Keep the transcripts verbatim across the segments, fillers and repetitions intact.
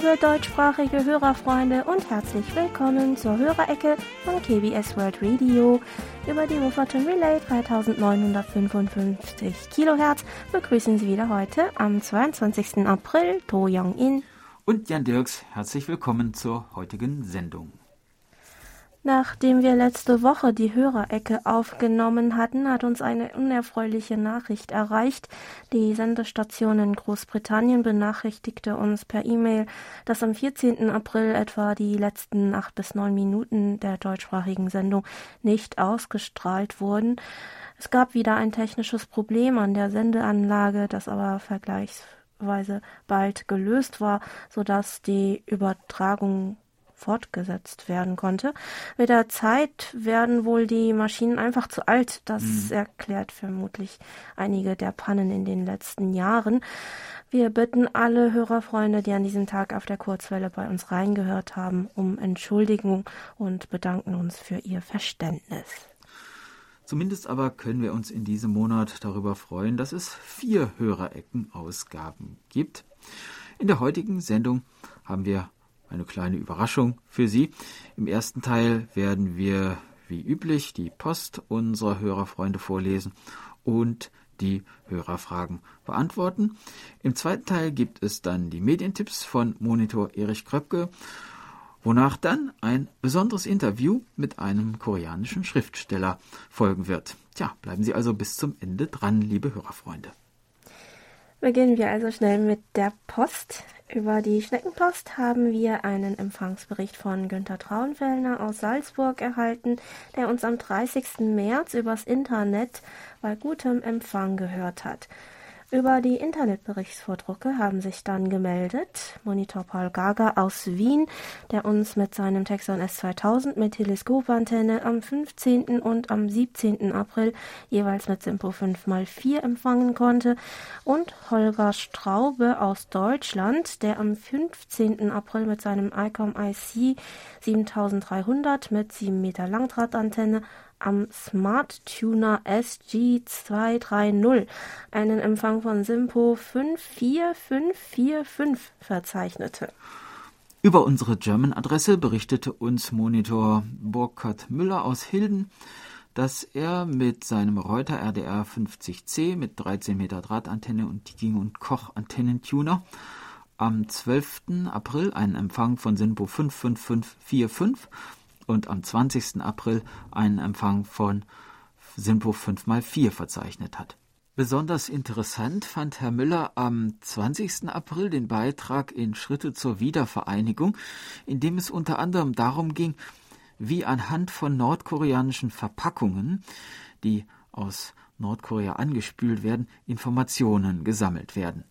liebe deutschsprachige Hörerfreunde und herzlich willkommen zur Hörerecke von K B S World Radio. Über die Woffertum Relay dreitausendneunhundertfünfundfünfzig Kilohertz begrüßen Sie wieder heute am zweiundzwanzigsten April To Yong In und Jan Dirks. Herzlich willkommen zur heutigen Sendung. Nachdem wir letzte Woche die Hörerecke aufgenommen hatten, hat uns eine unerfreuliche Nachricht erreicht. Die Sendestation in Großbritannien benachrichtigte uns per E-Mail, dass am vierzehnten April etwa die letzten acht bis neun Minuten der deutschsprachigen Sendung nicht ausgestrahlt wurden. Es gab wieder ein technisches Problem an der Sendeanlage, das aber vergleichsweise bald gelöst war, sodass die Übertragung fortgesetzt werden konnte. Mit der Zeit werden wohl die Maschinen einfach zu alt. Das mhm. erklärt vermutlich einige der Pannen in den letzten Jahren. Wir bitten alle Hörerfreunde, die an diesem Tag auf der Kurzwelle bei uns reingehört haben, um Entschuldigung und bedanken uns für ihr Verständnis. Zumindest aber können wir uns in diesem Monat darüber freuen, dass es vier Hörerecken-Ausgaben gibt. In der heutigen Sendung haben wir eine kleine Überraschung für Sie. Im ersten Teil werden wir, wie üblich, die Post unserer Hörerfreunde vorlesen und die Hörerfragen beantworten. Im zweiten Teil gibt es dann die Medientipps von Monitor Erich Kröpke, wonach dann ein besonderes Interview mit einem koreanischen Schriftsteller folgen wird. Tja, bleiben Sie also bis zum Ende dran, liebe Hörerfreunde. Beginnen wir also schnell mit der Post. Über die Schneckenpost haben wir einen Empfangsbericht von Günter Traunfellner aus Salzburg erhalten, der uns am dreißigsten März übers Internet bei gutem Empfang gehört hat. Über die Internetberichtsvordrucke haben sich dann gemeldet Monitor Paul Gaga aus Wien, der uns mit seinem Texon S zweitausend mit Teleskopantenne am fünfzehnten und am siebzehnten April jeweils mit Simpo fünf mal vier empfangen konnte, und Holger Straube aus Deutschland, der am fünfzehnten April mit seinem Icom I C siebentausenddreihundert mit sieben Meter Langdrahtantenne am Smart-Tuner S G zwei drei null einen Empfang von Simpo fünf vier fünf vier fünf verzeichnete. Über unsere German-Adresse berichtete uns Monitor Burkhard Müller aus Hilden, dass er mit seinem Reuter R D R fünfzig C mit dreizehn Meter Drahtantenne und King- und Koch-Antennentuner am zwölften April einen Empfang von Simpo fünf fünf fünf vier fünf und am zwanzigsten April einen Empfang von Simpo fünf mal vier verzeichnet hat. Besonders interessant fand Herr Müller am zwanzigsten April den Beitrag in Schritte zur Wiedervereinigung, in dem es unter anderem darum ging, wie anhand von nordkoreanischen Verpackungen, die aus Nordkorea angespült werden, Informationen gesammelt werden.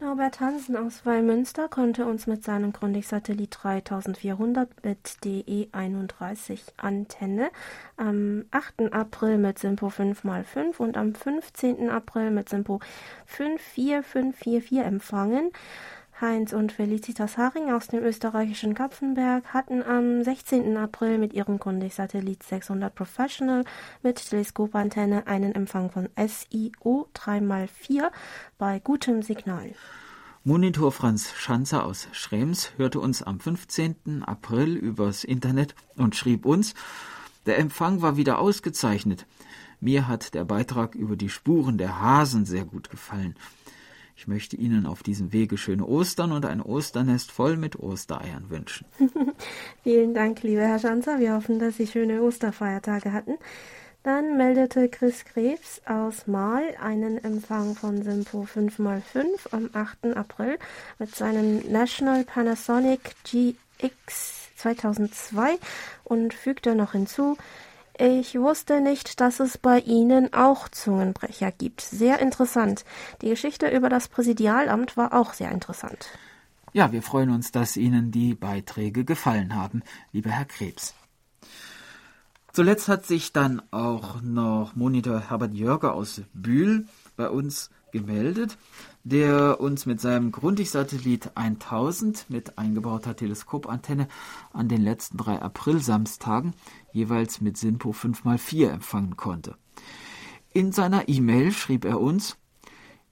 Norbert Hansen aus Weilmünster konnte uns mit seinem Grundig Satellit dreitausendvierhundert mit D E einunddreißig Antenne am achten April mit Simpo fünf mal fünf und am fünfzehnten April mit Simpo fünf vier fünf vier vier empfangen. Heinz und Felicitas Haring aus dem österreichischen Kapfenberg hatten am sechzehnten April mit ihrem Grundig Satellit sechshundert Professional mit Teleskopantenne einen Empfang von S I O drei mal vier bei gutem Signal. Monitor Franz Schanzer aus Schrems hörte uns am fünfzehnten April übers Internet und schrieb uns: Der Empfang war wieder ausgezeichnet. Mir hat der Beitrag über die Spuren der Hasen sehr gut gefallen. Ich möchte Ihnen auf diesem Wege schöne Ostern und ein Osternest voll mit Ostereiern wünschen. Vielen Dank, lieber Herr Schanzer. Wir hoffen, dass Sie schöne Osterfeiertage hatten. Dann meldete Chris Krebs aus Mahl einen Empfang von Simpo fünf mal fünf am achten April mit seinem National Panasonic G X zweitausendzwei und fügte noch hinzu: Ich wusste nicht, dass es bei Ihnen auch Zungenbrecher gibt. Sehr interessant. Die Geschichte über das Präsidialamt war auch sehr interessant. Ja, wir freuen uns, dass Ihnen die Beiträge gefallen haben, lieber Herr Krebs. Zuletzt hat sich dann auch noch Monitor Herbert Jörger aus Bühl bei uns gemeldet, der uns mit seinem Grundig-Satellit tausend mit eingebauter Teleskopantenne an den letzten drei April-Samstagen jeweils mit Simpo fünf mal vier empfangen konnte. In seiner E-Mail schrieb er uns: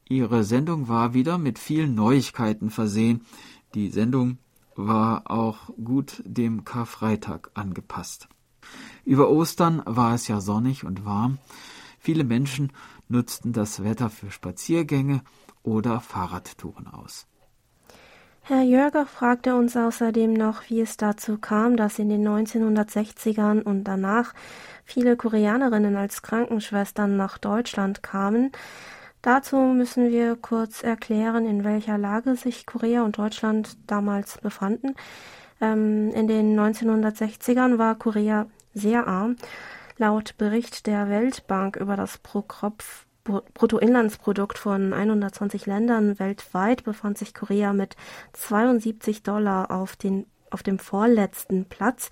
Ihre Sendung war wieder mit vielen Neuigkeiten versehen. Die Sendung war auch gut dem Karfreitag angepasst. Über Ostern war es ja sonnig und warm. Viele Menschen nutzten das Wetter für Spaziergänge oder Fahrradtouren aus. Herr Jörger fragte uns außerdem noch, wie es dazu kam, dass in den neunzehnhundertsechzigern und danach viele Koreanerinnen als Krankenschwestern nach Deutschland kamen. Dazu müssen wir kurz erklären, in welcher Lage sich Korea und Deutschland damals befanden. Ähm, in den neunzehnhundertsechzigern war Korea sehr arm. Laut Bericht der Weltbank über das Pro-Kopf Bruttoinlandsprodukt von hundertzwanzig Ländern weltweit befand sich Korea mit zweiundsiebzig Dollar auf, den, auf dem vorletzten Platz.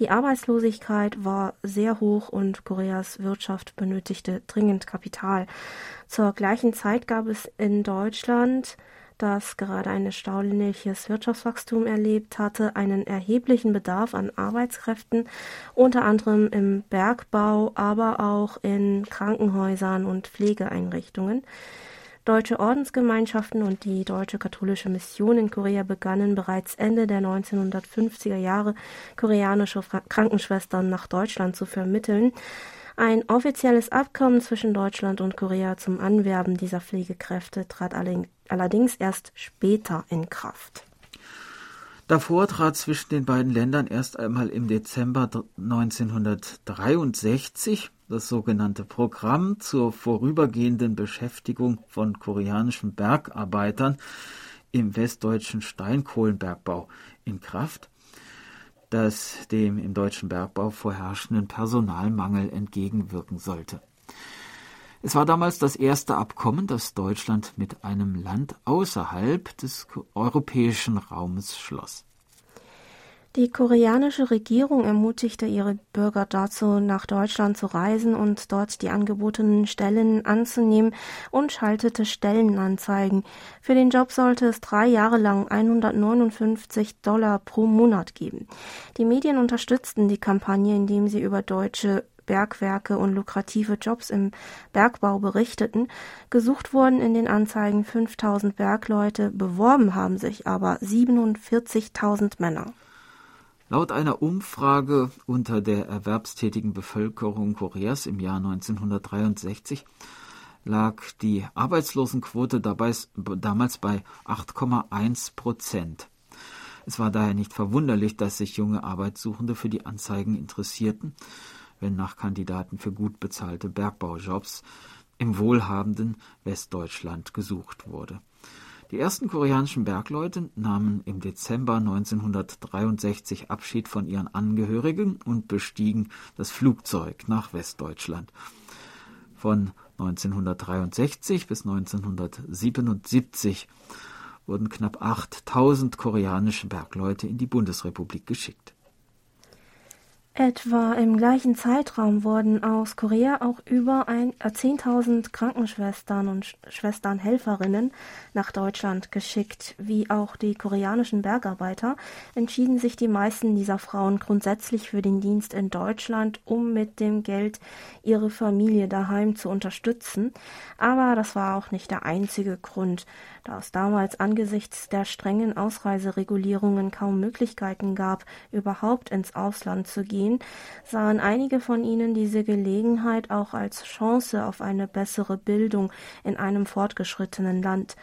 Die Arbeitslosigkeit war sehr hoch und Koreas Wirtschaft benötigte dringend Kapital. Zur gleichen Zeit gab es in Deutschland, das gerade ein erstaunliches Wirtschaftswachstum erlebt hatte, einen erheblichen Bedarf an Arbeitskräften, unter anderem im Bergbau, aber auch in Krankenhäusern und Pflegeeinrichtungen. Deutsche Ordensgemeinschaften und die Deutsche Katholische Mission in Korea begannen bereits Ende der neunzehnhundertfünfziger Jahre, koreanische Fra- Krankenschwestern nach Deutschland zu vermitteln. Ein offizielles Abkommen zwischen Deutschland und Korea zum Anwerben dieser Pflegekräfte trat allerdings allerdings erst später in Kraft. Davor trat zwischen den beiden Ländern erst einmal im Dezember neunzehnhundertdreiundsechzig das sogenannte Programm zur vorübergehenden Beschäftigung von koreanischen Bergarbeitern im westdeutschen Steinkohlenbergbau in Kraft, das dem im deutschen Bergbau vorherrschenden Personalmangel entgegenwirken sollte. Es war damals das erste Abkommen, das Deutschland mit einem Land außerhalb des europäischen Raumes schloss. Die koreanische Regierung ermutigte ihre Bürger dazu, nach Deutschland zu reisen und dort die angebotenen Stellen anzunehmen und schaltete Stellenanzeigen. Für den Job sollte es drei Jahre lang hundertneunundfünfzig Dollar pro Monat geben. Die Medien unterstützten die Kampagne, indem sie über deutsche Bergwerke und lukrative Jobs im Bergbau berichteten. Gesucht wurden in den Anzeigen fünftausend Bergleute, beworben haben sich aber siebenundvierzigtausend Männer. Laut einer Umfrage unter der erwerbstätigen Bevölkerung Koreas im Jahr neunzehnhundertdreiundsechzig lag die Arbeitslosenquote dabei, damals bei acht Komma eins Prozent. Es war daher nicht verwunderlich, dass sich junge Arbeitssuchende für die Anzeigen interessierten, wenn nach Kandidaten für gut bezahlte Bergbaujobs im wohlhabenden Westdeutschland gesucht wurde. Die ersten koreanischen Bergleute nahmen im Dezember neunzehnhundertdreiundsechzig Abschied von ihren Angehörigen und bestiegen das Flugzeug nach Westdeutschland. Von neunzehnhundertdreiundsechzig bis neunzehnhundertsiebenundsiebzig wurden knapp achttausend koreanische Bergleute in die Bundesrepublik geschickt. Etwa im gleichen Zeitraum wurden aus Korea auch über zehntausend Krankenschwestern und Schwesternhelferinnen nach Deutschland geschickt. Wie auch die koreanischen Bergarbeiter entschieden sich die meisten dieser Frauen grundsätzlich für den Dienst in Deutschland, um mit dem Geld ihre Familie daheim zu unterstützen. Aber das war auch nicht der einzige Grund, da es damals angesichts der strengen Ausreiseregulierungen kaum Möglichkeiten gab, überhaupt ins Ausland zu gehen, sahen einige von ihnen diese Gelegenheit auch als Chance auf eine bessere Bildung in einem fortgeschrittenen Land.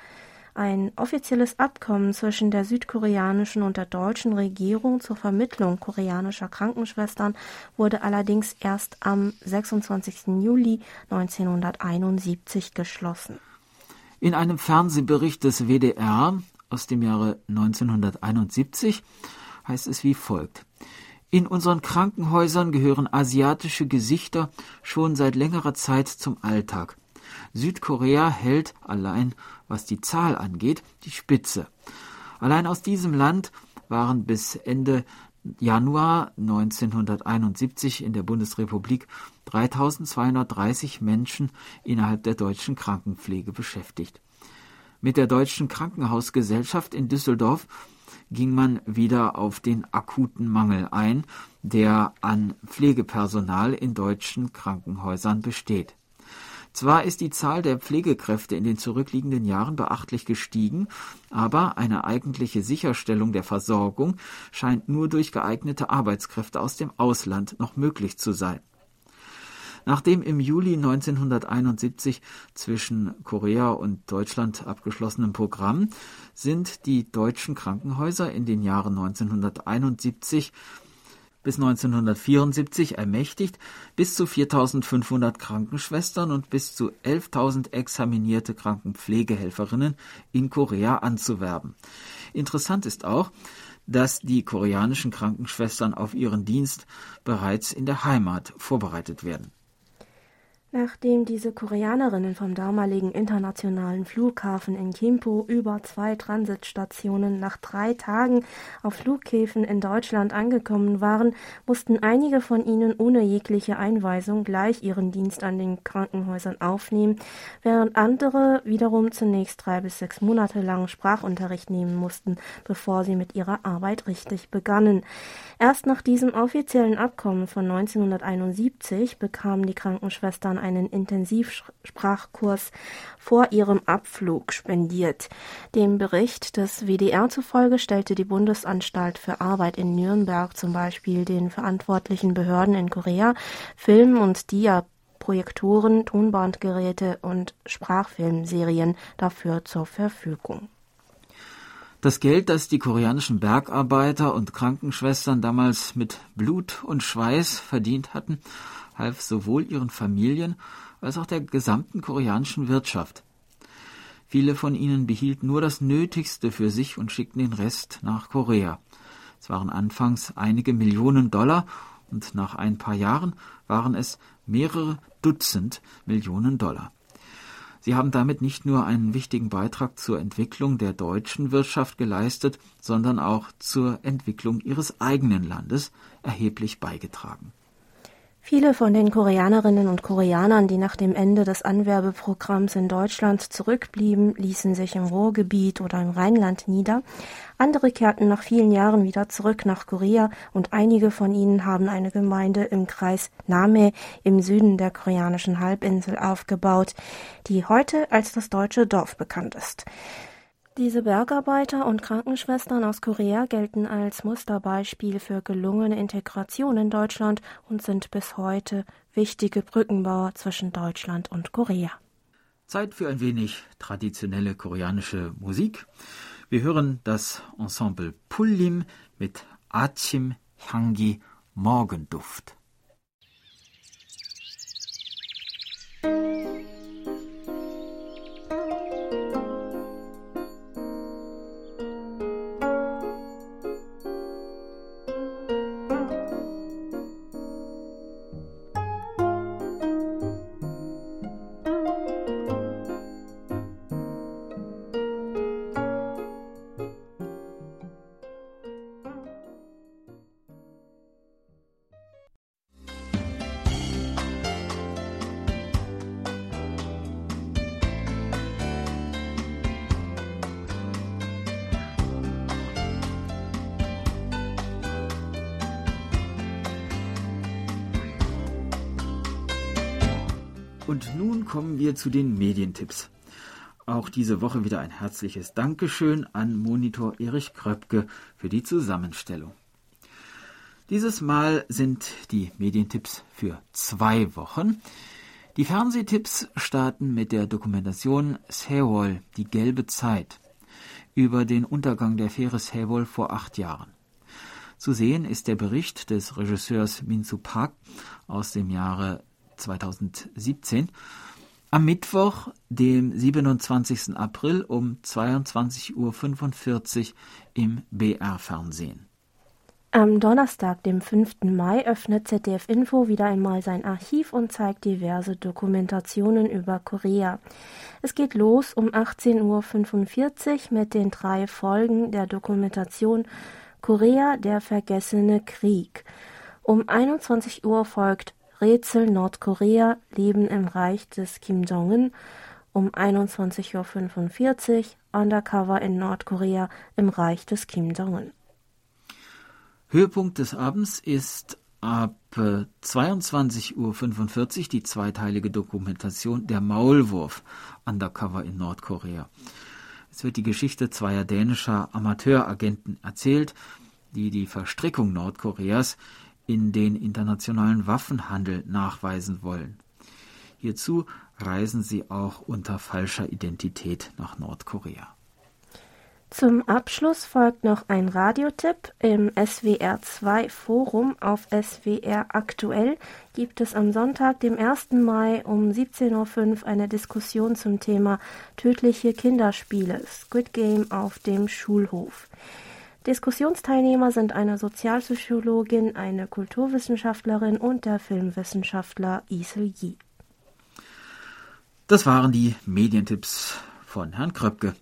Ein offizielles Abkommen zwischen der südkoreanischen und der deutschen Regierung zur Vermittlung koreanischer Krankenschwestern wurde allerdings erst am sechsundzwanzigsten Juli neunzehnhunderteinundsiebzig geschlossen. In einem Fernsehbericht des W D R aus dem Jahre neunzehnhunderteinundsiebzig heißt es wie folgt: In unseren Krankenhäusern gehören asiatische Gesichter schon seit längerer Zeit zum Alltag. Südkorea hält allein, was die Zahl angeht, die Spitze. Allein aus diesem Land waren bis Ende Januar neunzehnhunderteinundsiebzig in der Bundesrepublik dreitausendzweihundertdreißig Menschen innerhalb der deutschen Krankenpflege beschäftigt. Mit der Deutschen Krankenhausgesellschaft in Düsseldorf ging man wieder auf den akuten Mangel ein, der an Pflegepersonal in deutschen Krankenhäusern besteht. Zwar ist die Zahl der Pflegekräfte in den zurückliegenden Jahren beachtlich gestiegen, aber eine eigentliche Sicherstellung der Versorgung scheint nur durch geeignete Arbeitskräfte aus dem Ausland noch möglich zu sein. Nachdem im Juli neunzehnhunderteinundsiebzig zwischen Korea und Deutschland abgeschlossenem Programm sind die deutschen Krankenhäuser in den Jahren neunzehnhunderteinundsiebzig bis neunzehnhundertvierundsiebzig ermächtigt, bis zu viertausendfünfhundert Krankenschwestern und bis zu elftausend examinierte Krankenpflegehelferinnen in Korea anzuwerben. Interessant ist auch, dass die koreanischen Krankenschwestern auf ihren Dienst bereits in der Heimat vorbereitet werden. Nachdem diese Koreanerinnen vom damaligen internationalen Flughafen in Gimpo über zwei Transitstationen nach drei Tagen auf Flughäfen in Deutschland angekommen waren, mussten einige von ihnen ohne jegliche Einweisung gleich ihren Dienst an den Krankenhäusern aufnehmen, während andere wiederum zunächst drei bis sechs Monate lang Sprachunterricht nehmen mussten, bevor sie mit ihrer Arbeit richtig begannen. Erst nach diesem offiziellen Abkommen von neunzehnhunderteinundsiebzig bekamen die Krankenschwestern einen Intensivsprachkurs vor ihrem Abflug spendiert. Dem Bericht des W D R zufolge stellte die Bundesanstalt für Arbeit in Nürnberg zum Beispiel den verantwortlichen Behörden in Korea Film- und Dia-Projektoren, Tonbandgeräte und Sprachfilmserien dafür zur Verfügung. Das Geld, das die koreanischen Bergarbeiter und Krankenschwestern damals mit Blut und Schweiß verdient hatten, half sowohl ihren Familien als auch der gesamten koreanischen Wirtschaft. Viele von ihnen behielten nur das Nötigste für sich und schickten den Rest nach Korea. Es waren anfangs einige Millionen Dollar und nach ein paar Jahren waren es mehrere Dutzend Millionen Dollar. Sie haben damit nicht nur einen wichtigen Beitrag zur Entwicklung der deutschen Wirtschaft geleistet, sondern auch zur Entwicklung ihres eigenen Landes erheblich beigetragen. Viele von den Koreanerinnen und Koreanern, die nach dem Ende des Anwerbeprogramms in Deutschland zurückblieben, ließen sich im Ruhrgebiet oder im Rheinland nieder. Andere kehrten nach vielen Jahren wieder zurück nach Korea und einige von ihnen haben eine Gemeinde im Kreis Name im Süden der koreanischen Halbinsel aufgebaut, die heute als das deutsche Dorf bekannt ist. Diese Bergarbeiter und Krankenschwestern aus Korea gelten als Musterbeispiel für gelungene Integration in Deutschland und sind bis heute wichtige Brückenbauer zwischen Deutschland und Korea. Zeit für ein wenig traditionelle koreanische Musik. Wir hören das Ensemble Pullim mit Achim Hyangi Morgenduft. Und nun kommen wir zu den Medientipps. Auch diese Woche wieder ein herzliches Dankeschön an Monitor Erich Kröpke für die Zusammenstellung. Dieses Mal sind die Medientipps für zwei Wochen. Die Fernsehtipps starten mit der Dokumentation Sewol, die gelbe Zeit, über den Untergang der Fähre Sewol vor acht Jahren. Zu sehen ist der Bericht des Regisseurs Minsu Park aus dem Jahre zweitausendsiebzehn. Am Mittwoch, dem siebenundzwanzigsten April um zweiundzwanzig Uhr fünfundvierzig im B R-Fernsehen. Am Donnerstag, dem fünften Mai, öffnet Z D F Info wieder einmal sein Archiv und zeigt diverse Dokumentationen über Korea. Es geht los um achtzehn Uhr fünfundvierzig mit den drei Folgen der Dokumentation Korea, der vergessene Krieg. Um einundzwanzig Uhr folgt Rätsel Nordkorea, Leben im Reich des Kim Jong-un, um einundzwanzig Uhr fünfundvierzig, Undercover in Nordkorea im Reich des Kim Jong-un. Höhepunkt des Abends ist ab zweiundzwanzig Uhr fünfundvierzig die zweiteilige Dokumentation Der Maulwurf Undercover in Nordkorea. Es wird die Geschichte zweier dänischer Amateuragenten erzählt, die die Verstrickung Nordkoreas in den internationalen Waffenhandel nachweisen wollen. Hierzu reisen sie auch unter falscher Identität nach Nordkorea. Zum Abschluss folgt noch ein Radiotipp. Im S W R zwei Forum auf S W R aktuell gibt es am Sonntag, dem ersten Mai um siebzehn Uhr fünf eine Diskussion zum Thema tödliche Kinderspiele, Squid Game auf dem Schulhof. Diskussionsteilnehmer sind eine Sozialpsychologin, eine Kulturwissenschaftlerin und der Filmwissenschaftler Isel Yi. Das waren die Medientipps von Herrn Kröpke.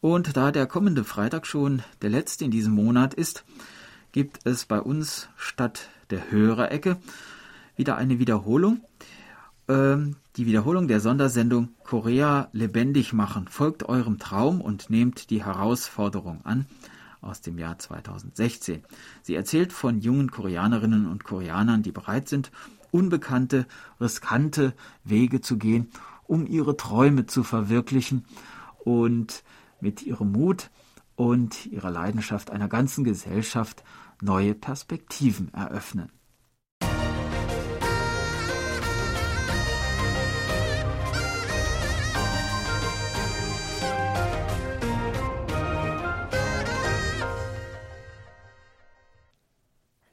Und da der kommende Freitag schon der letzte in diesem Monat ist, gibt es bei uns statt der Hörerecke wieder eine Wiederholung. Ähm, die Wiederholung der Sondersendung Korea lebendig machen. Folgt eurem Traum und nehmt die Herausforderung an aus dem Jahr zweitausendsechzehn. Sie erzählt von jungen Koreanerinnen und Koreanern, die bereit sind, unbekannte, riskante Wege zu gehen, um ihre Träume zu verwirklichen und mit ihrem Mut und ihrer Leidenschaft einer ganzen Gesellschaft neue Perspektiven eröffnen.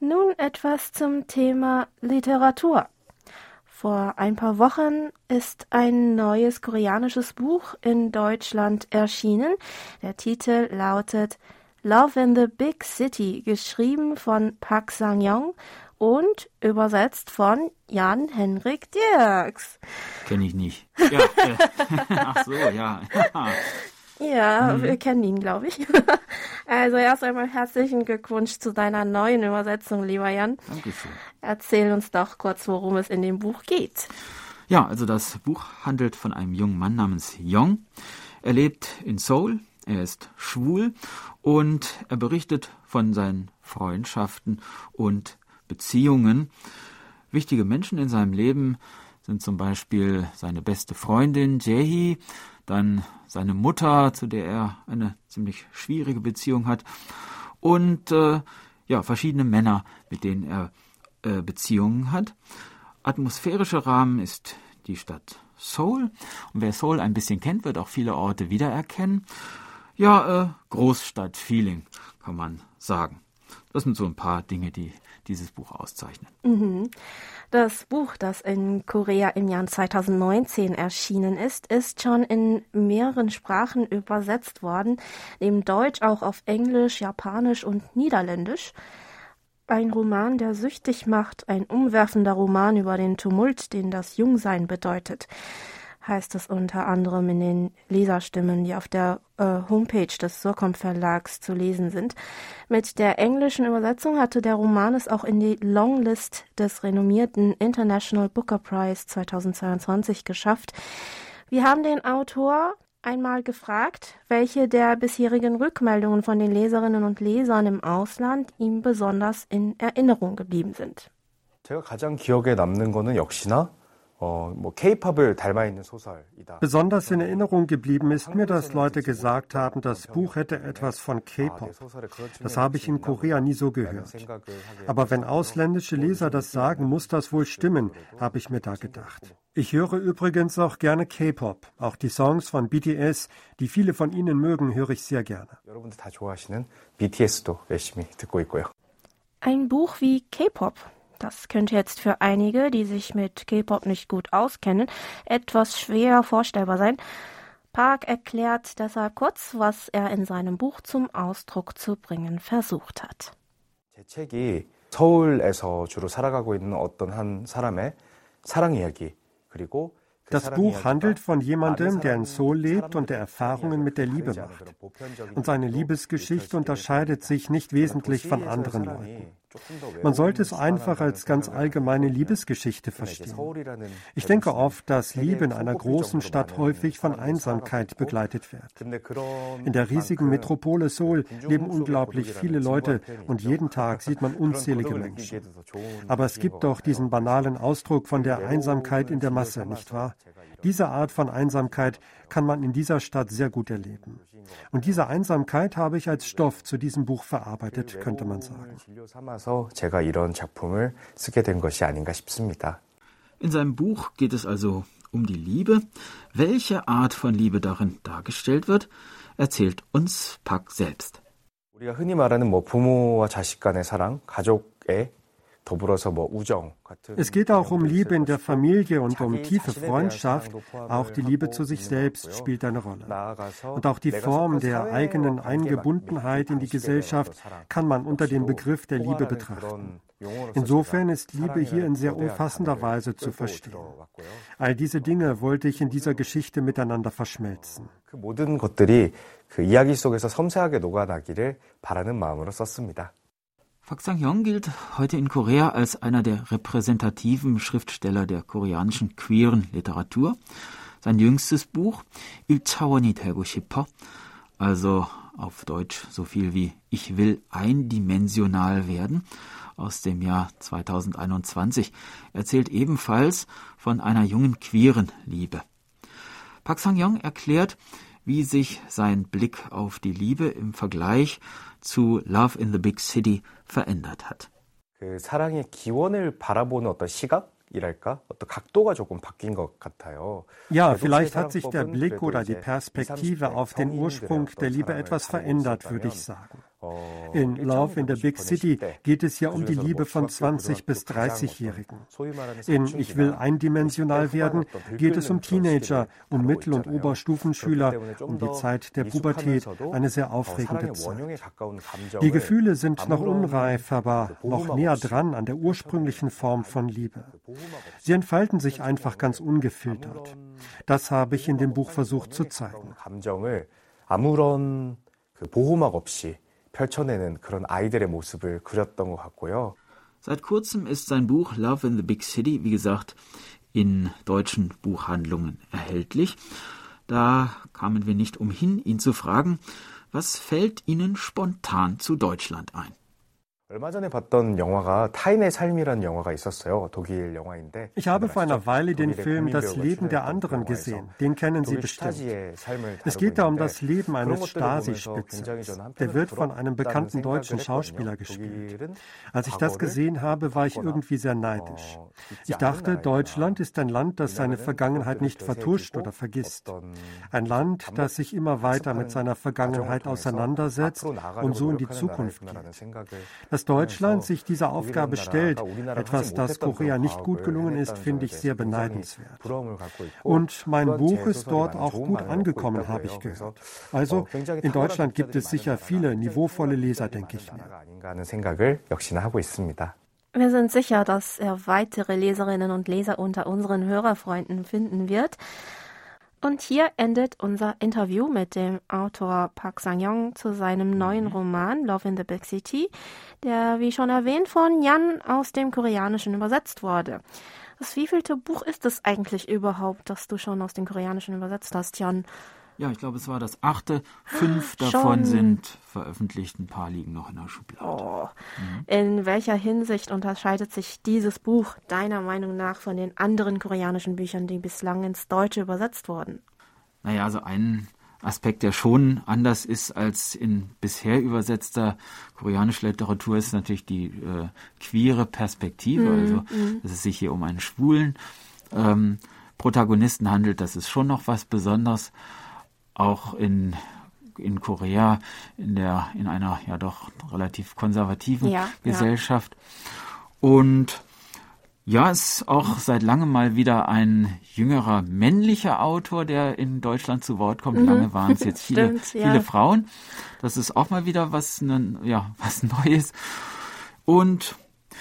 Nun etwas zum Thema Literatur. Vor ein paar Wochen ist ein neues koreanisches Buch in Deutschland erschienen. Der Titel lautet Love in the Big City, geschrieben von Park Sang-young und übersetzt von Jan Dirks. Kenne ich nicht. Ja, äh, ach so, ja. Ja, mhm. Wir kennen ihn, glaube ich. Also erst einmal herzlichen Glückwunsch zu deiner neuen Übersetzung, lieber Jan. Dankeschön. Erzähl uns doch kurz, worum es in dem Buch geht. Ja, also das Buch handelt von einem jungen Mann namens Yong. Er lebt in Seoul, er ist schwul und er berichtet von seinen Freundschaften und Beziehungen. Wichtige Menschen in seinem Leben sind zum Beispiel seine beste Freundin Jae-hee, dann seine Mutter, zu der er eine ziemlich schwierige Beziehung hat, und äh, ja, verschiedene Männer, mit denen er äh, Beziehungen hat. Atmosphärischer Rahmen ist die Stadt Seoul. Und wer Seoul ein bisschen kennt, wird auch viele Orte wiedererkennen. Ja, äh, Großstadt-Feeling, kann man sagen. Das sind so ein paar Dinge, die dieses Buch auszeichnen. Mhm. Das Buch, das in Korea im Jahr zweitausendneunzehn erschienen ist, ist schon in mehreren Sprachen übersetzt worden, neben Deutsch auch auf Englisch, Japanisch und Niederländisch. Ein Roman, der süchtig macht, ein umwerfender Roman über den Tumult, den das Jungsein bedeutet, heißt es unter anderem in den Leserstimmen, die auf der äh, Homepage des Surkamp Verlags zu lesen sind. Mit der englischen Übersetzung hatte der Roman es auch in die Longlist des renommierten International Booker Prize zweitausendzweiundzwanzig geschafft. Wir haben den Autor einmal gefragt, welche der bisherigen Rückmeldungen von den Leserinnen und Lesern im Ausland ihm besonders in Erinnerung geblieben sind. 제가 가장 기억에 남는 거는 역시나 besonders in Erinnerung geblieben ist mir, dass Leute gesagt haben, das Buch hätte etwas von K-Pop. Das habe ich in Korea nie so gehört. Aber wenn ausländische Leser das sagen, muss das wohl stimmen, habe ich mir da gedacht. Ich höre übrigens auch gerne K-Pop. Auch die Songs von B T S, die viele von Ihnen mögen, höre ich sehr gerne. Ein Buch wie K-Pop. Das könnte jetzt für einige, die sich mit K-Pop nicht gut auskennen, etwas schwer vorstellbar sein. Park erklärt deshalb kurz, was er in seinem Buch zum Ausdruck zu bringen versucht hat. Das Buch handelt von jemandem, der in Seoul lebt und der Erfahrungen mit der Liebe macht. Und seine Liebesgeschichte unterscheidet sich nicht wesentlich von anderen Leuten. Man sollte es einfach als ganz allgemeine Liebesgeschichte verstehen. Ich denke oft, dass Liebe in einer großen Stadt häufig von Einsamkeit begleitet wird. In der riesigen Metropole Seoul leben unglaublich viele Leute und jeden Tag sieht man unzählige Menschen. Aber es gibt doch diesen banalen Ausdruck von der Einsamkeit in der Masse, nicht wahr? Diese Art von Einsamkeit kann man in dieser Stadt sehr gut erleben. Und diese Einsamkeit habe ich als Stoff zu diesem Buch verarbeitet, könnte man sagen. In seinem Buch geht es also um die Liebe. Welche Art von Liebe darin dargestellt wird, erzählt uns Park selbst. 우리가 흔히 말하는 뭐 부모와 자식 간의 사랑, 가족의 Es geht auch um Liebe in der Familie und um tiefe Freundschaft. Auch die Liebe zu sich selbst spielt eine Rolle. Und auch die Form der eigenen Eingebundenheit in die Gesellschaft kann man unter dem Begriff der Liebe betrachten. Insofern ist Liebe hier in sehr umfassender Weise zu verstehen. All diese Dinge wollte ich in dieser Geschichte miteinander verschmelzen. 모든 것들이 그 이야기 속에서 섬세하게 녹아나기를 바라는 마음으로 썼습니다. Park Sang-young gilt heute in Korea als einer der repräsentativen Schriftsteller der koreanischen queeren Literatur. Sein jüngstes Buch, Il Chaoni Daego Shippo, also auf Deutsch so viel wie Ich will eindimensional werden, aus dem Jahr zweitausendeinundzwanzig, erzählt ebenfalls von einer jungen queeren Liebe. Park Sang-young erklärt, wie sich sein Blick auf die Liebe im Vergleich zu Love in the Big City verändert hat. Ja, vielleicht hat sich der Blick oder die Perspektive auf den Ursprung der Liebe etwas verändert, würde ich sagen. In Love in the Big City geht es ja um die Liebe von zwanzig- bis dreißigjährigen. In Ich will eindimensional werden geht es um Teenager, um Mittel- und Oberstufenschüler, um die Zeit der Pubertät, eine sehr aufregende Zeit. Die Gefühle sind noch unreif, aber noch näher dran an der ursprünglichen Form von Liebe. Sie entfalten sich einfach ganz ungefiltert. Das habe ich in dem Buch versucht zu zeigen. Seit kurzem ist sein Buch Love in the Big City, wie gesagt, in deutschen Buchhandlungen erhältlich. Da kamen wir nicht umhin, ihn zu fragen, was fällt Ihnen spontan zu Deutschland ein? Ich habe vor einer Weile den Film Das Leben der anderen gesehen. Den kennen Sie bestimmt. Es geht da um das Leben eines Stasi-Spitzens. Der wird von einem bekannten deutschen Schauspieler gespielt. Als ich das gesehen habe, war ich irgendwie sehr neidisch. Ich dachte, Deutschland ist ein Land, das seine Vergangenheit nicht vertuscht oder vergisst. Ein Land, das sich immer weiter mit seiner Vergangenheit auseinandersetzt und so in die Zukunft geht. Das Dass Deutschland sich dieser Aufgabe stellt, etwas, das Korea nicht gut gelungen ist, finde ich sehr beneidenswert. Und mein Buch ist dort auch gut angekommen, habe ich gehört. Also in Deutschland gibt es sicher viele niveauvolle Leser, denke ich mir. Wir sind sicher, dass er weitere Leserinnen und Leser unter unseren Hörerfreunden finden wird. Und hier endet unser Interview mit dem Autor Park Sang-young zu seinem neuen Roman Love in the Big City, der, wie schon erwähnt, von Jan aus dem Koreanischen übersetzt wurde. Das wievielte Buch ist es eigentlich überhaupt, das du schon aus dem Koreanischen übersetzt hast, Jan? Ja, ich glaube, es war das achte. Fünf davon schon sind veröffentlicht, ein paar liegen noch in der Schublade. Oh. Mhm. In welcher Hinsicht unterscheidet sich dieses Buch deiner Meinung nach von den anderen koreanischen Büchern, die bislang ins Deutsche übersetzt wurden? Naja, also ein Aspekt, der schon anders ist als in bisher übersetzter koreanischer Literatur, ist natürlich die äh, queere Perspektive. Mhm. Also, dass es sich hier um einen schwulen ähm, Protagonisten handelt, das ist schon noch was Besonderes. Auch in, in Korea, in, der, in einer ja doch relativ konservativen ja, Gesellschaft. Ja. Und ja, es ist auch seit langem mal wieder ein jüngerer männlicher Autor, der in Deutschland zu Wort kommt. Mhm. Lange waren es jetzt viele, Stimmt, ja. viele Frauen. Das ist auch mal wieder was, ne, ja, was Neues. Und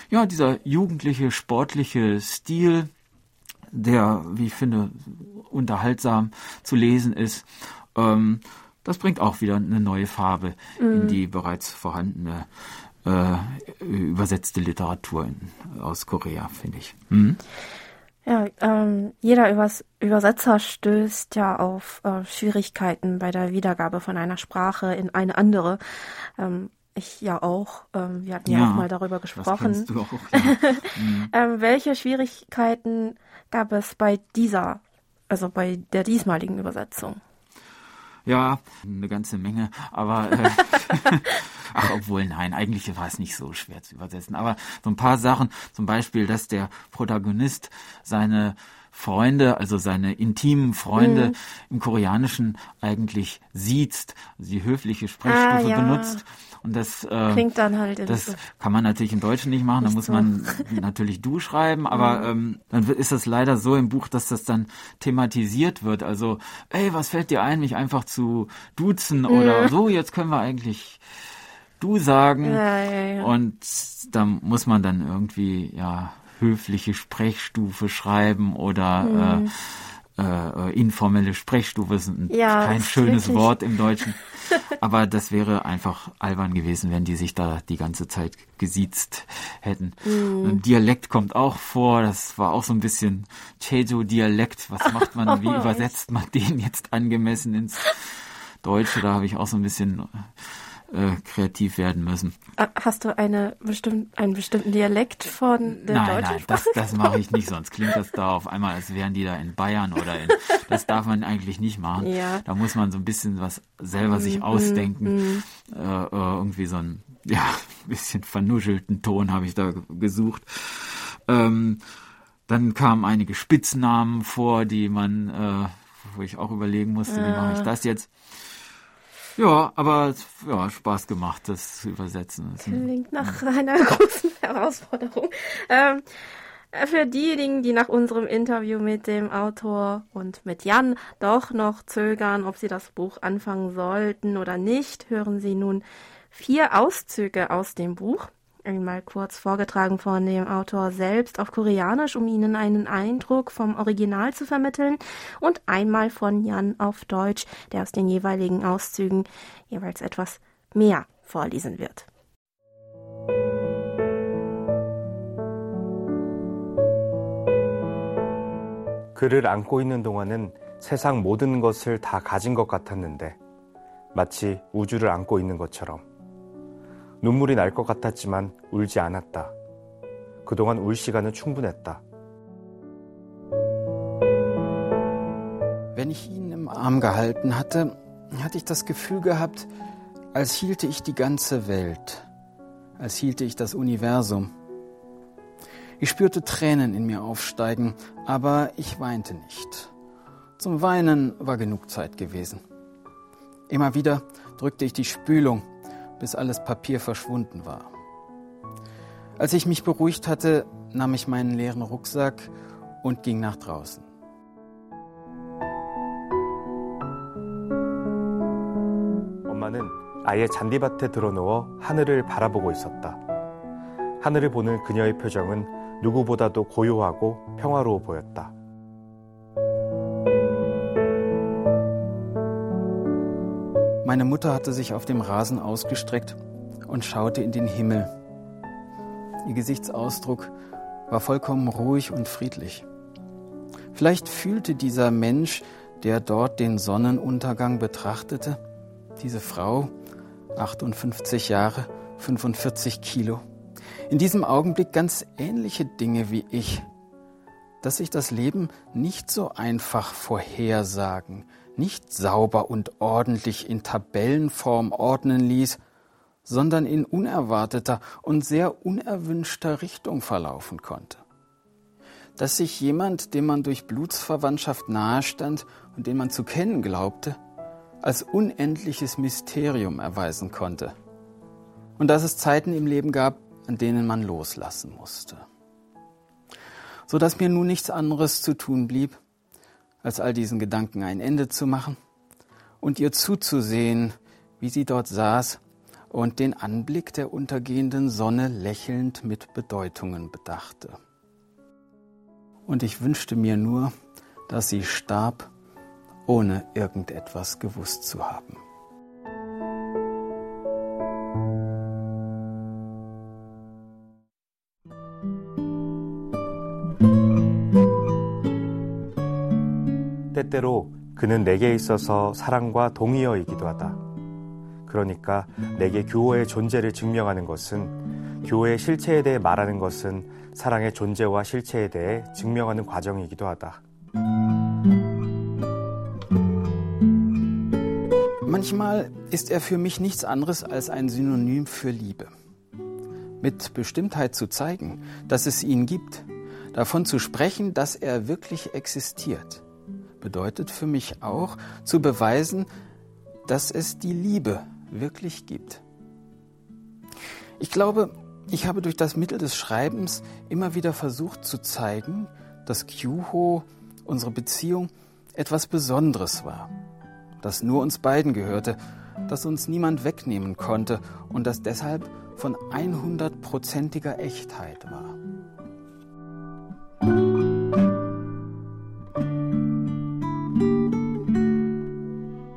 ja, dieser jugendliche, sportliche Stil, der, wie ich finde, unterhaltsam zu lesen ist, das bringt auch wieder eine neue Farbe in die bereits vorhandene äh, übersetzte Literatur in, aus Korea, finde ich. Hm? Ja, ähm, jeder Übers- Übersetzer stößt ja auf äh, Schwierigkeiten bei der Wiedergabe von einer Sprache in eine andere. Ähm, ich ja auch. Ähm, wir hatten ja, ja auch mal darüber gesprochen. Das kennst du auch, ja. mhm. ähm, welche Schwierigkeiten gab es bei dieser, also bei der diesmaligen Übersetzung? Ja, eine ganze Menge, aber äh, ach, obwohl, nein, eigentlich war es nicht so schwer zu übersetzen. Aber so ein paar Sachen, zum Beispiel, dass der Protagonist seine Freunde, also seine intimen Freunde mhm. im Koreanischen eigentlich siezt, also die höfliche Sprechstufe ah, ja. benutzt. Und das, äh, klingt dann halt das so. Kann man natürlich im Deutschen nicht machen, da muss so. man natürlich du schreiben, aber ähm, dann ist das leider so im Buch, dass das dann thematisiert wird. Also, ey, was fällt dir ein, mich einfach zu duzen ja. oder so, jetzt können wir eigentlich du sagen. Ja, ja, ja. Und da muss man dann irgendwie ja höfliche Sprechstufe schreiben oder mhm. äh, Äh, informelle Sprechstufe ist ein, ja, kein schönes wirklich. Wort im Deutschen. Aber das wäre einfach albern gewesen, wenn die sich da die ganze Zeit gesiezt hätten. Mm. Dialekt kommt auch vor. Das war auch so ein bisschen Jeju-Dialekt. Was macht man, wie übersetzt man den jetzt angemessen ins Deutsche? Da habe ich auch so ein bisschen äh, kreativ werden müssen. Hast du eine bestimm- einen bestimmten Dialekt von der nein, deutschen Sprache? Nein, das, das mache ich nicht, sonst klingt das da auf einmal, als wären die da in Bayern oder in... Das darf man eigentlich nicht machen. Ja. Da muss man so ein bisschen was selber mm, sich ausdenken. Mm, mm. Äh, irgendwie so einen ja, bisschen vernuschelten Ton habe ich da g- gesucht. Ähm, dann kamen einige Spitznamen vor, die man, äh, wo ich auch überlegen musste, äh. wie mache ich das jetzt? Ja, aber ja, Spaß gemacht, das zu übersetzen. Klingt nach einer großen Herausforderung. Ähm, für diejenigen, die nach unserem Interview mit dem Autor und mit Jan doch noch zögern, ob sie das Buch anfangen sollten oder nicht, hören Sie nun vier Auszüge aus dem Buch, einmal kurz vorgetragen von dem Autor selbst auf Koreanisch, um Ihnen einen Eindruck vom Original zu vermitteln, und einmal von Jan auf Deutsch, der aus den jeweiligen Auszügen jeweils etwas mehr vorlesen wird. 글을 안고 있는 동안은 세상 모든 것을 다 가진 것 같았는데 마치 우주를 안고 있는 것처럼 눈물이 날 것 같았지만 울지 않았다. 그동안 울 시간은 충분했다. Wenn ich ihn im Arm gehalten hatte, hatte ich das Gefühl gehabt, als hielte ich die ganze Welt, als hielte ich das Universum. Ich spürte Tränen in mir aufsteigen, aber ich weinte nicht. Zum Weinen war genug Zeit gewesen. Immer wieder drückte ich die Spülung, bis alles Papier verschwunden war. Als ich mich beruhigt hatte, nahm ich meinen leeren Rucksack und ging nach draußen. 엄마는 아예 잔디밭에 들어누워 하늘을 바라보고 있었다. 하늘을 보는 그녀의 표정은 누구보다도 고요하고 평화로워 보였다. Meine Mutter hatte sich auf dem Rasen ausgestreckt und schaute in den Himmel. Ihr Gesichtsausdruck war vollkommen ruhig und friedlich. Vielleicht fühlte dieser Mensch, der dort den Sonnenuntergang betrachtete, diese Frau, achtundfünfzig Jahre, fünfundvierzig Kilo, in diesem Augenblick ganz ähnliche Dinge wie ich, dass sich das Leben nicht so einfach vorhersagen, nicht sauber und ordentlich in Tabellenform ordnen ließ, sondern in unerwarteter und sehr unerwünschter Richtung verlaufen konnte. Dass sich jemand, dem man durch Blutsverwandtschaft nahestand und den man zu kennen glaubte, als unendliches Mysterium erweisen konnte. Und dass es Zeiten im Leben gab, an denen man loslassen musste. So dass mir nun nichts anderes zu tun blieb, als all diesen Gedanken ein Ende zu machen und ihr zuzusehen, wie sie dort saß und den Anblick der untergehenden Sonne lächelnd mit Bedeutungen bedachte. Und ich wünschte mir nur, dass sie starb, ohne irgendetwas gewusst zu haben. 때때로 그는 내게 있어서 사랑과 동의어이기도 하다. 그러니까 내게 교호의 존재를 증명하는 것은, 교호의 실체에 대해 말하는 것은 사랑의 존재와 실체에 대해 증명하는 과정이기도 하다. Manchmal ist er für mich nichts anderes als ein Synonym für Liebe. Mit Bestimmtheit zu zeigen, dass es ihn gibt, davon zu sprechen, dass er wirklich existiert, bedeutet für mich auch, zu beweisen, dass es die Liebe wirklich gibt. Ich glaube, ich habe durch das Mittel des Schreibens immer wieder versucht zu zeigen, dass Kyuho, unsere Beziehung, etwas Besonderes war, das nur uns beiden gehörte, das uns niemand wegnehmen konnte und das deshalb von hundertprozentiger Echtheit war.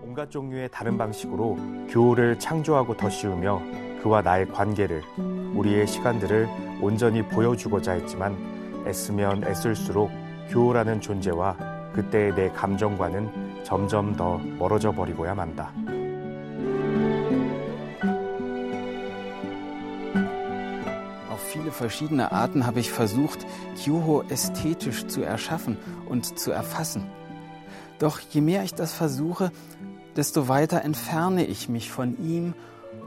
온갖 종류의 다른 방식으로 교호를 창조하고 덧씌우며 그와 나의 관계를, 우리의 시간들을 온전히 보여주고자 했지만 애쓰면 애쓸수록 교호라는 존재와 그때의 내 감정과는 점점 더 멀어져 버리고야 만다. Viele verschiedene Arten habe ich versucht, Kyuho ästhetisch zu erschaffen und zu erfassen. Doch je mehr ich das versuche, desto weiter entferne ich mich von ihm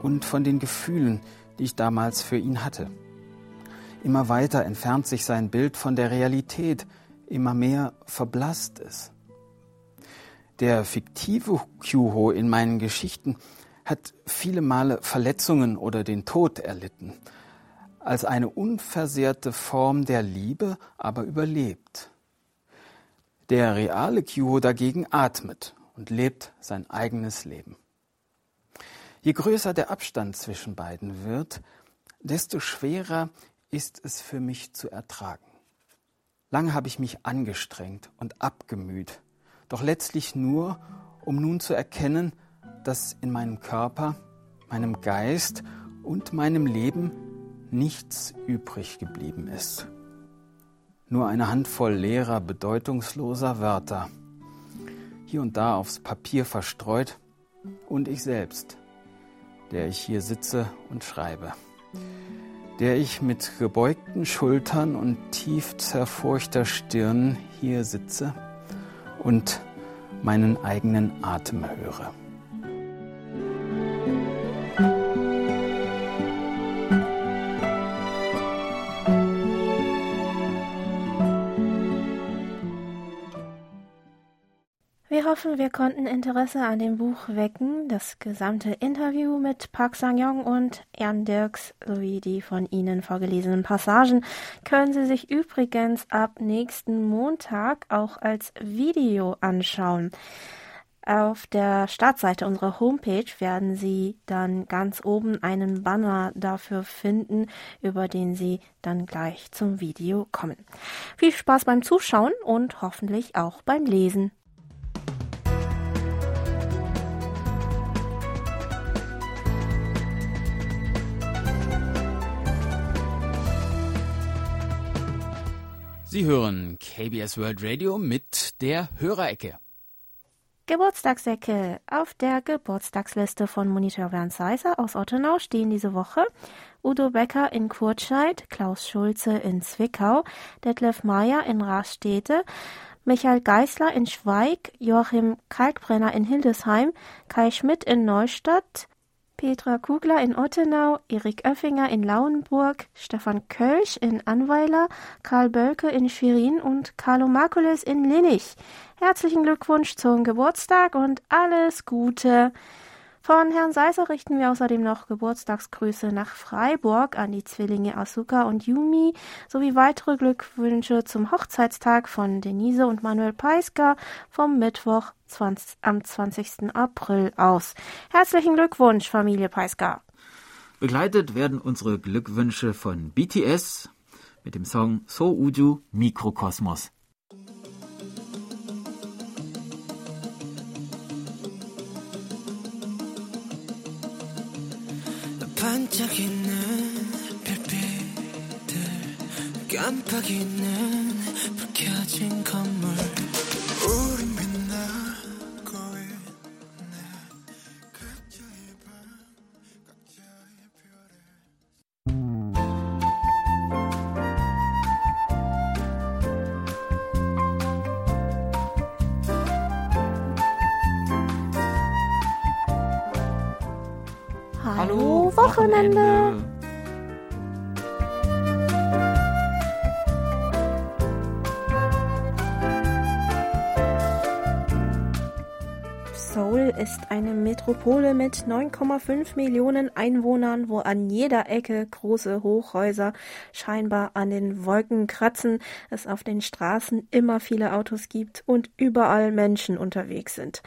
und von den Gefühlen, die ich damals für ihn hatte. Immer weiter entfernt sich sein Bild von der Realität, immer mehr verblasst es. Der fiktive Kyuho in meinen Geschichten hat viele Male Verletzungen oder den Tod erlitten, als eine unversehrte Form der Liebe, aber überlebt. Der reale Kyuho dagegen atmet und lebt sein eigenes Leben. Je größer der Abstand zwischen beiden wird, desto schwerer ist es für mich zu ertragen. Lange habe ich mich angestrengt und abgemüht, doch letztlich nur, um nun zu erkennen, dass in meinem Körper, meinem Geist und meinem Leben nichts übrig geblieben ist. Nur eine Handvoll leerer, bedeutungsloser Wörter, hier und da aufs Papier verstreut, und ich selbst, der ich hier sitze und schreibe, der ich mit gebeugten Schultern und tief zerfurchter Stirn hier sitze und meinen eigenen Atem höre. Wir hoffen, wir konnten Interesse an dem Buch wecken. Das gesamte Interview mit Park Sang-young und Jan Dirks sowie die von Ihnen vorgelesenen Passagen können Sie sich übrigens ab nächsten Montag auch als Video anschauen. Auf der Startseite unserer Homepage werden Sie dann ganz oben einen Banner dafür finden, über den Sie dann gleich zum Video kommen. Viel Spaß beim Zuschauen und hoffentlich auch beim Lesen. Sie hören K B S World Radio mit der Hörerecke. Geburtstagsecke. Auf der Geburtstagsliste von Monitor Wernseiser aus Ottenau stehen diese Woche Udo Becker in Kurtscheid, Klaus Schulze in Zwickau, Detlef Meyer in Raststätte, Michael Geißler in Schweig, Joachim Kalkbrenner in Hildesheim, Kai Schmidt in Neustadt, Petra Kugler in Ottenau, Erik Oeffinger in Lauenburg, Stefan Kölsch in Annweiler, Karl Bölke in Schwerin und Carlo Markulis in Linnich. Herzlichen Glückwunsch zum Geburtstag und alles Gute! Von Herrn Seiser richten wir außerdem noch Geburtstagsgrüße nach Freiburg an die Zwillinge Asuka und Yumi sowie weitere Glückwünsche zum Hochzeitstag von Denise und Manuel Peisker vom Mittwoch am zwanzigsten April aus. Herzlichen Glückwunsch, Familie Peisker. Begleitet werden unsere Glückwünsche von B T S mit dem Song So Uju Mikrokosmos. 반짝이는 별빛들 깜빡이는 불 켜진 건물 우린 빛나 Hallo, Hallo Wochenende. Wochenende. Seoul ist eine Metropole mit neun Komma fünf Millionen Einwohnern, wo an jeder Ecke große Hochhäuser scheinbar an den Wolken kratzen, es auf den Straßen immer viele Autos gibt und überall Menschen unterwegs sind.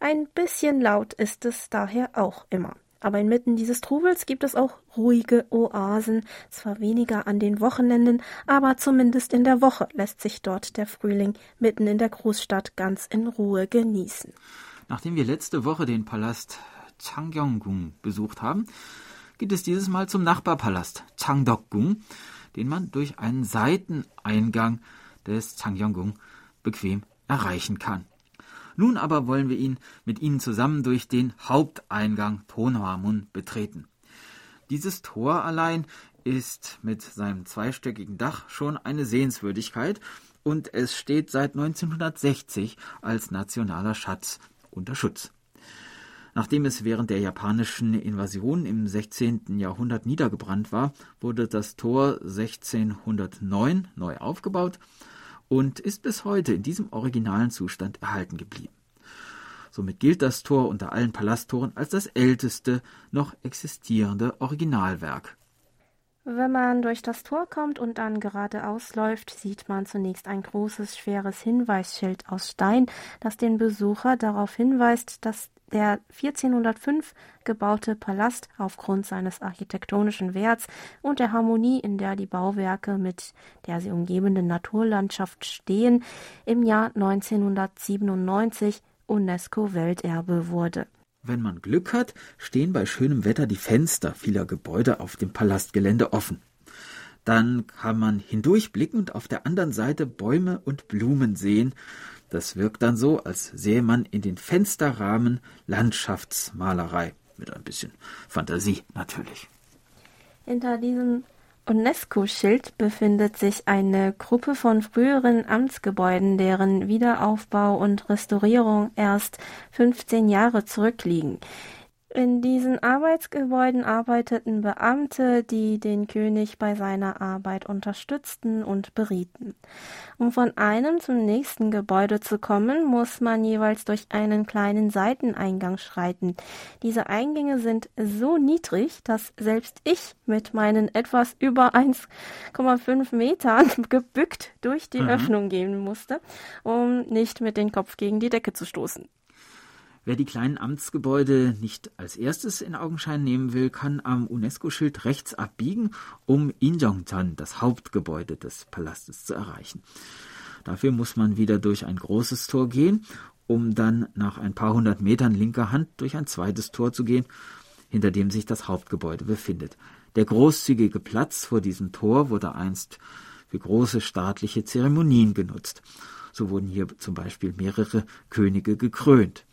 Ein bisschen laut ist es daher auch immer. Aber inmitten dieses Trubels gibt es auch ruhige Oasen, zwar weniger an den Wochenenden, aber zumindest in der Woche lässt sich dort der Frühling mitten in der Großstadt ganz in Ruhe genießen. Nachdem wir letzte Woche den Palast Changgyeonggung besucht haben, geht es dieses Mal zum Nachbarpalast Changgyeonggung, den man durch einen Seiteneingang des Changgyeonggung bequem erreichen kann. Nun aber wollen wir ihn mit Ihnen zusammen durch den Haupteingang Donhwamun betreten. Dieses Tor allein ist mit seinem zweistöckigen Dach schon eine Sehenswürdigkeit und es steht seit neunzehnhundertsechzig als nationaler Schatz unter Schutz. Nachdem es während der japanischen Invasion im sechzehnten. Jahrhundert niedergebrannt war, wurde das Tor sechzehnhundertneun neu aufgebaut und ist bis heute in diesem originalen Zustand erhalten geblieben. Somit gilt das Tor unter allen Palasttoren als das älteste noch existierende Originalwerk. Wenn man durch das Tor kommt und dann geradeaus läuft, sieht man zunächst ein großes, schweres Hinweisschild aus Stein, das den Besucher darauf hinweist, dass der vierzehnhundertfünf gebaute Palast aufgrund seines architektonischen Werts und der Harmonie, in der die Bauwerke mit der sie umgebenden Naturlandschaft stehen, im Jahr neunzehnhundertsiebenundneunzig UNESCO-Welterbe wurde. Wenn man Glück hat, stehen bei schönem Wetter die Fenster vieler Gebäude auf dem Palastgelände offen. Dann kann man hindurchblicken und auf der anderen Seite Bäume und Blumen sehen. Das wirkt dann so, als sähe man in den Fensterrahmen Landschaftsmalerei. Mit ein bisschen Fantasie natürlich. Hinter diesem UNESCO-Schild befindet sich eine Gruppe von früheren Amtsgebäuden, deren Wiederaufbau und Restaurierung erst fünfzehn Jahre zurückliegen. In diesen Arbeitsgebäuden arbeiteten Beamte, die den König bei seiner Arbeit unterstützten und berieten. Um von einem zum nächsten Gebäude zu kommen, muss man jeweils durch einen kleinen Seiteneingang schreiten. Diese Eingänge sind so niedrig, dass selbst ich mit meinen etwas über eins Komma fünf Metern gebückt durch die mhm. Öffnung gehen musste, um nicht mit dem Kopf gegen die Decke zu stoßen. Wer die kleinen Amtsgebäude nicht als erstes in Augenschein nehmen will, kann am UNESCO-Schild rechts abbiegen, um Injeongjeon, das Hauptgebäude des Palastes, zu erreichen. Dafür muss man wieder durch ein großes Tor gehen, um dann nach ein paar hundert Metern linker Hand durch ein zweites Tor zu gehen, hinter dem sich das Hauptgebäude befindet. Der großzügige Platz vor diesem Tor wurde einst für große staatliche Zeremonien genutzt. So wurden hier zum Beispiel mehrere Könige gekrönt.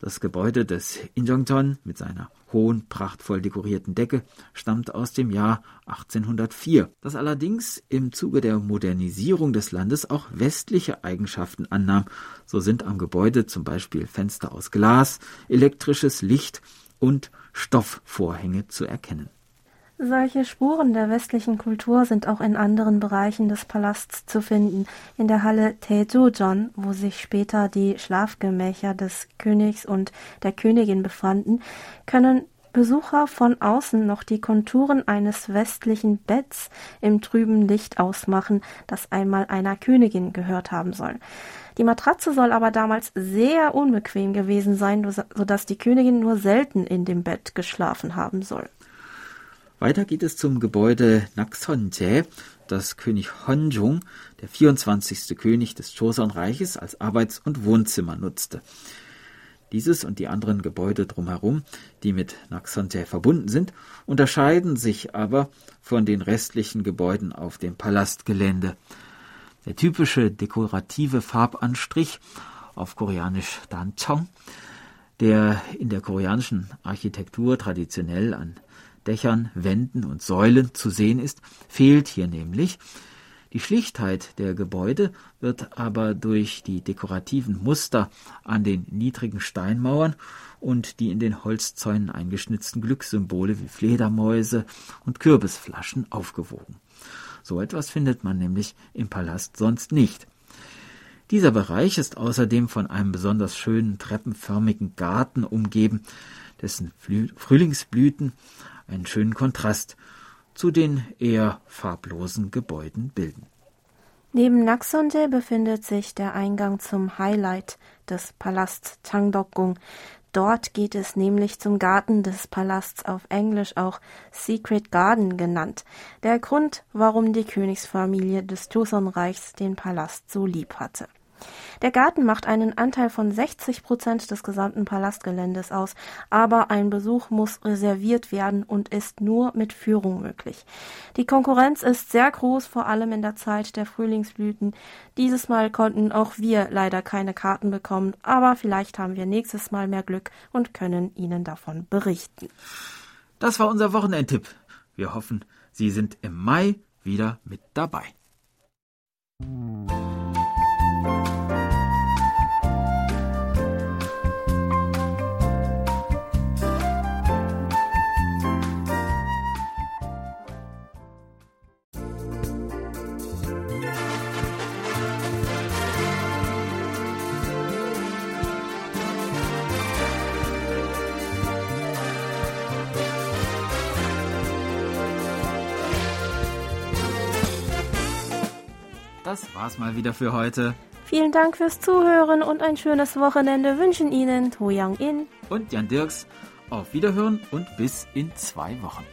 Das Gebäude des Injeongjeon mit seiner hohen, prachtvoll dekorierten Decke stammt aus dem Jahr achtzehnhundertvier, das allerdings im Zuge der Modernisierung des Landes auch westliche Eigenschaften annahm. So sind am Gebäude zum Beispiel Fenster aus Glas, elektrisches Licht und Stoffvorhänge zu erkennen. Solche Spuren der westlichen Kultur sind auch in anderen Bereichen des Palasts zu finden. In der Halle Taejojeon, wo sich später die Schlafgemächer des Königs und der Königin befanden, können Besucher von außen noch die Konturen eines westlichen Betts im trüben Licht ausmachen, das einmal einer Königin gehört haben soll. Die Matratze soll aber damals sehr unbequem gewesen sein, sodass die Königin nur selten in dem Bett geschlafen haben soll. Weiter geht es zum Gebäude Nakhson-Jae, das König Honjung, der vierundzwanzigste König des Joseon-Reiches, als Arbeits- und Wohnzimmer nutzte. Dieses und die anderen Gebäude drumherum, die mit Nakhson-Jae verbunden sind, unterscheiden sich aber von den restlichen Gebäuden auf dem Palastgelände. Der typische dekorative Farbanstrich, auf Koreanisch Danchong, der in der koreanischen Architektur traditionell an Dächern, Wänden und Säulen zu sehen ist, fehlt hier nämlich. Die Schlichtheit der Gebäude wird aber durch die dekorativen Muster an den niedrigen Steinmauern und die in den Holzzäunen eingeschnitzten Glückssymbole wie Fledermäuse und Kürbisflaschen aufgewogen. So etwas findet man nämlich im Palast sonst nicht. Dieser Bereich ist außerdem von einem besonders schönen treppenförmigen Garten umgeben, dessen Frühlingsblüten einen schönen Kontrast zu den eher farblosen Gebäuden bilden. Neben Nakhson-Jae befindet sich der Eingang zum Highlight des Palasts Changgyeonggung. Dort geht es nämlich zum Garten des Palasts, auf Englisch auch Secret Garden genannt. Der Grund, warum die Königsfamilie des Joseon-Reichs den Palast so lieb hatte. Der Garten macht einen Anteil von sechzig Prozent des gesamten Palastgeländes aus, aber ein Besuch muss reserviert werden und ist nur mit Führung möglich. Die Konkurrenz ist sehr groß, vor allem in der Zeit der Frühlingsblüten. Dieses Mal konnten auch wir leider keine Karten bekommen, aber vielleicht haben wir nächstes Mal mehr Glück und können Ihnen davon berichten. Das war unser Wochenendtipp. Wir hoffen, Sie sind im Mai wieder mit dabei. Das war's mal wieder für heute. Vielen Dank fürs Zuhören und ein schönes Wochenende wünschen Ihnen To Yong In und Jan Dirks. Auf Wiederhören und bis in zwei Wochen.